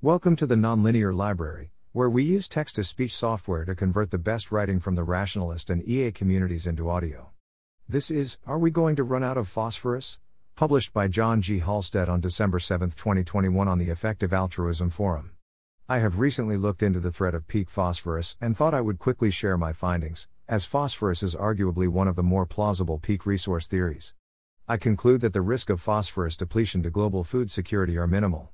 Welcome to the Nonlinear Library, where we use text-to-speech software to convert the best writing from the rationalist and EA communities into audio. This is Are We Going to Run Out of Phosphorus?, published by John G. Halstead on December 7, 2021 on the Effective Altruism Forum. I have recently looked into the threat of peak phosphorus and thought I would quickly share my findings, as phosphorus is arguably one of the more plausible peak resource theories. I conclude that the risk of phosphorus depletion to global food security are minimal.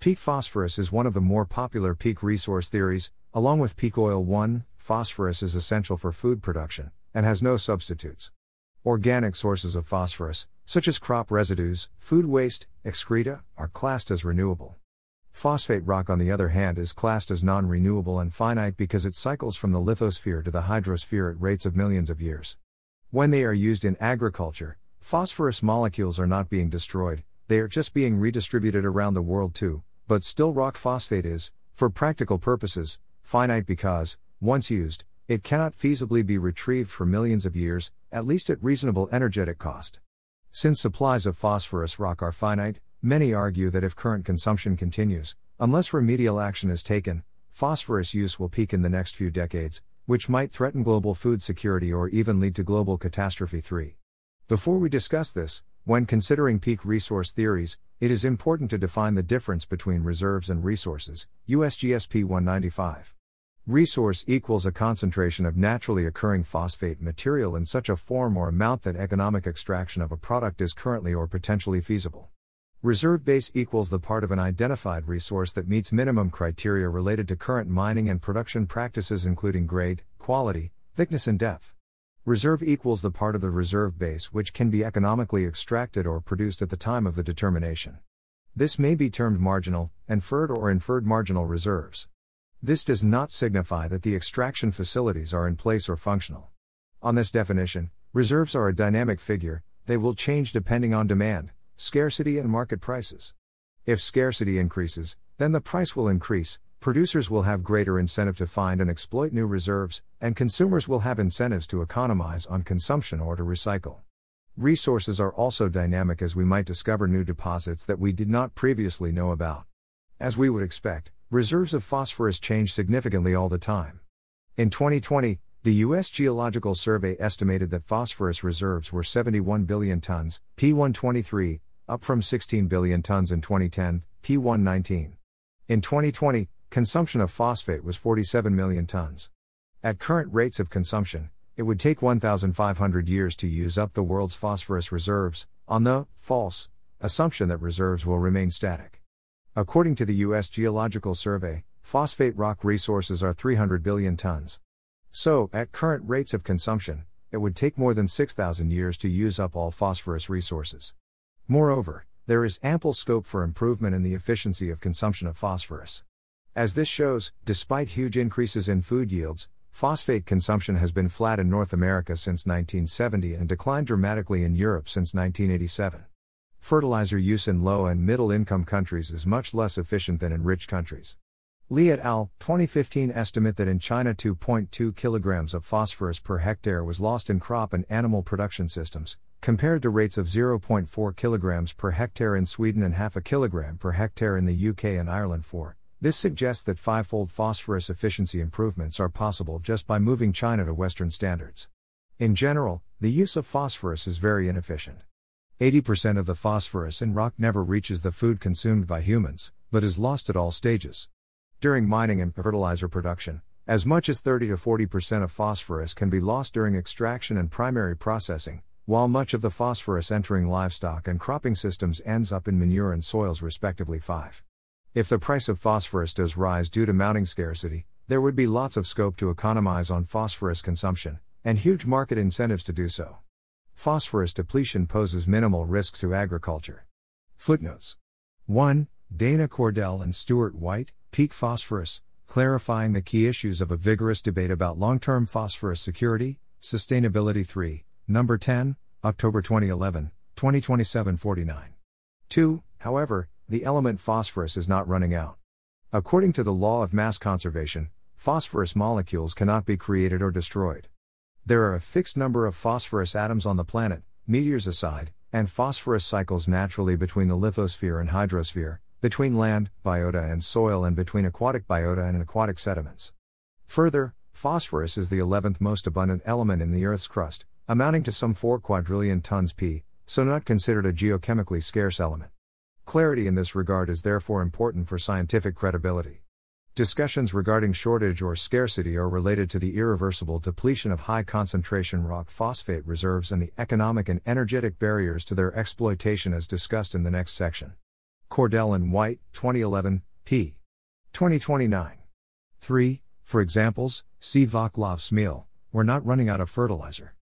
Peak phosphorus is one of the more popular peak resource theories, along with peak oil. 1. Phosphorus is essential for food production, and has no substitutes. Organic sources of phosphorus, such as crop residues, food waste, excreta, are classed as renewable. Phosphate rock, on the other hand, is classed as non-renewable and finite because it cycles from the lithosphere to the hydrosphere at rates of millions of years. When they are used in agriculture, phosphorus molecules are not being destroyed, they are just being redistributed around the world too, but still rock phosphate is, for practical purposes, finite because, once used, it cannot feasibly be retrieved for millions of years, at least at reasonable energetic cost. Since supplies of phosphorus rock are finite, many argue that if current consumption continues, unless remedial action is taken, phosphorus use will peak in the next few decades, which might threaten global food security or even lead to global catastrophe. 3. Before we discuss this, when considering peak resource theories, it is important to define the difference between reserves and resources, USGS P195. Resource equals a concentration of naturally occurring phosphate material in such a form or amount that economic extraction of a product is currently or potentially feasible. Reserve base equals the part of an identified resource that meets minimum criteria related to current mining and production practices including grade, quality, thickness and depth. Reserve equals the part of the reserve base which can be economically extracted or produced at the time of the determination. This may be termed marginal, inferred marginal reserves. This does not signify that the extraction facilities are in place or functional. On this definition, reserves are a dynamic figure, they will change depending on demand, scarcity and market prices. If scarcity increases, then the price will increase. Producers will have greater incentive to find and exploit new reserves, and consumers will have incentives to economize on consumption or to recycle. Resources are also dynamic as we might discover new deposits that we did not previously know about. As we would expect, reserves of phosphorus change significantly all the time. In 2020, the U.S. Geological Survey estimated that phosphorus reserves were 71 billion tons, P123, up from 16 billion tons in 2010, P119. In 2020, consumption of phosphate was 47 million tons. At current rates of consumption, it would take 1,500 years to use up the world's phosphorus reserves, on the false assumption that reserves will remain static. According to the U.S. Geological Survey, phosphate rock resources are 300 billion tons. So, at current rates of consumption, it would take more than 6,000 years to use up all phosphorus resources. Moreover, there is ample scope for improvement in the efficiency of consumption of phosphorus. As this shows, despite huge increases in food yields, phosphate consumption has been flat in North America since 1970 and declined dramatically in Europe since 1987. Fertilizer use in low- and middle-income countries is much less efficient than in rich countries. Li et al. 2015 estimate that in China 2.2 kilograms of phosphorus per hectare was lost in crop and animal production systems, compared to rates of 0.4 kilograms per hectare in Sweden and half a kilogram per hectare in the UK and Ireland. 4. This suggests that five-fold phosphorus efficiency improvements are possible just by moving China to Western standards. In general, the use of phosphorus is very inefficient. 80% of the phosphorus in rock never reaches the food consumed by humans, but is lost at all stages. During mining and fertilizer production, as much as 30 to 40% of phosphorus can be lost during extraction and primary processing, while much of the phosphorus entering livestock and cropping systems ends up in manure and soils respectively. 5. If the price of phosphorus does rise due to mounting scarcity, there would be lots of scope to economize on phosphorus consumption, and huge market incentives to do so. Phosphorus depletion poses minimal risk to agriculture. Footnotes 1. Dana Cordell and Stuart White, Peak Phosphorus, clarifying the key issues of a vigorous debate about long-term phosphorus security, sustainability. 3. Number 10, October 2011, 2027-49. 2. However, the element phosphorus is not running out. According to the law of mass conservation, phosphorus molecules cannot be created or destroyed. There are a fixed number of phosphorus atoms on the planet, meteors aside, and phosphorus cycles naturally between the lithosphere and hydrosphere, between land, biota and soil, and between aquatic biota and aquatic sediments. Further, phosphorus is the 11th most abundant element in the Earth's crust, amounting to some 4 quadrillion tons P, so not considered a geochemically scarce element. Clarity in this regard is therefore important for scientific credibility. Discussions regarding shortage or scarcity are related to the irreversible depletion of high-concentration rock phosphate reserves and the economic and energetic barriers to their exploitation as discussed in the next section. Cordell and White, 2011, p. 2029. 3. For examples, see Vaclav Smil, We're Not Running Out of Fertilizer.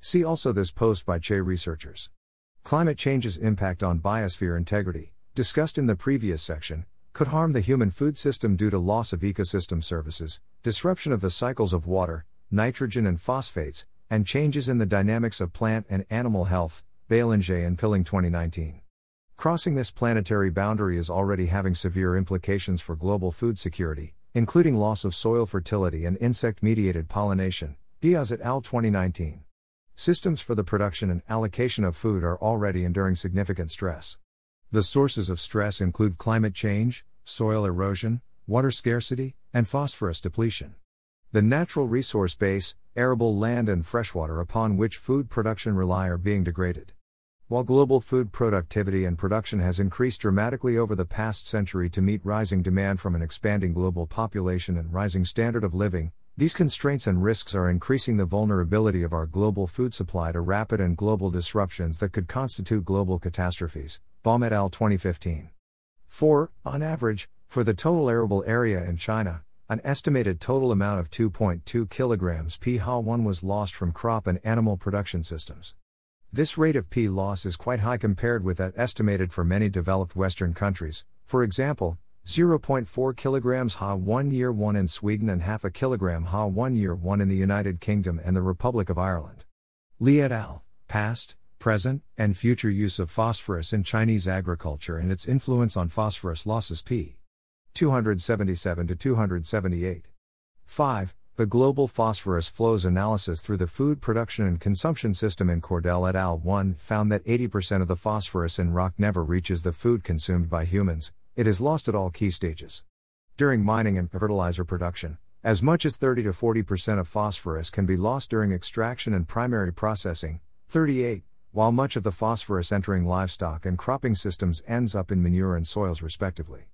See also this post by Che researchers. Climate change's impact on biosphere integrity, discussed in the previous section, could harm the human food system due to loss of ecosystem services, disruption of the cycles of water, nitrogen and phosphates, and changes in the dynamics of plant and animal health, Balinge and Pilling 2019. Crossing this planetary boundary is already having severe implications for global food security, including loss of soil fertility and insect-mediated pollination, Diaz et al. 2019. Systems for the production and allocation of food are already enduring significant stress. The sources of stress include climate change, soil erosion, water scarcity, and phosphorus depletion. The natural resource base, arable land and freshwater upon which food production rely are being degraded. While global food productivity and production has increased dramatically over the past century to meet rising demand from an expanding global population and rising standard of living, these constraints and risks are increasing the vulnerability of our global food supply to rapid and global disruptions that could constitute global catastrophes, Baum et al. 2015. 4. On average, for the total arable area in China, an estimated total amount of 2.2 kilograms P/ha was lost from crop and animal production systems. This rate of P loss is quite high compared with that estimated for many developed Western countries, for example, 0.4 kilograms Ha1 year 1 in Sweden and half a kilogram Ha1 year 1 in the United Kingdom and the Republic of Ireland. Li et al., Past, Present, and Future Use of Phosphorus in Chinese Agriculture and Its Influence on Phosphorus Losses p. 277-278. 5. The Global Phosphorus Flows Analysis through the Food Production and Consumption System in Cordell et al. 1 found that 80% of the phosphorus in rock never reaches the food consumed by humans. It is lost at all key stages. During mining and fertilizer production, as much as 30-40% of phosphorus can be lost during extraction and primary processing, 38, while much of the phosphorus entering livestock and cropping systems ends up in manure and soils respectively.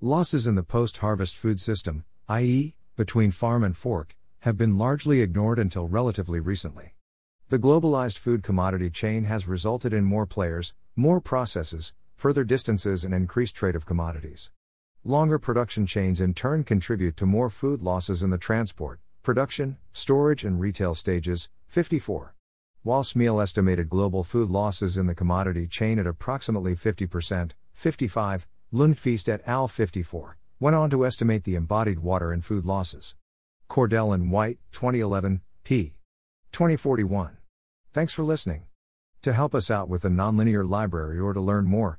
Losses in the post-harvest food system, i.e., between farm and fork, have been largely ignored until relatively recently. The globalized food commodity chain has resulted in more players, more processes, further distances and increased trade of commodities. Longer production chains in turn contribute to more food losses in the transport, production, storage and retail stages, 54. While Smeal estimated global food losses in the commodity chain at approximately 50%, 55, Lundqvist et al. 54, went on to estimate the embodied water and food losses. Cordell and White, 2011, p. 2041. Thanks for listening. To help us out with the Nonlinear Library or to learn more,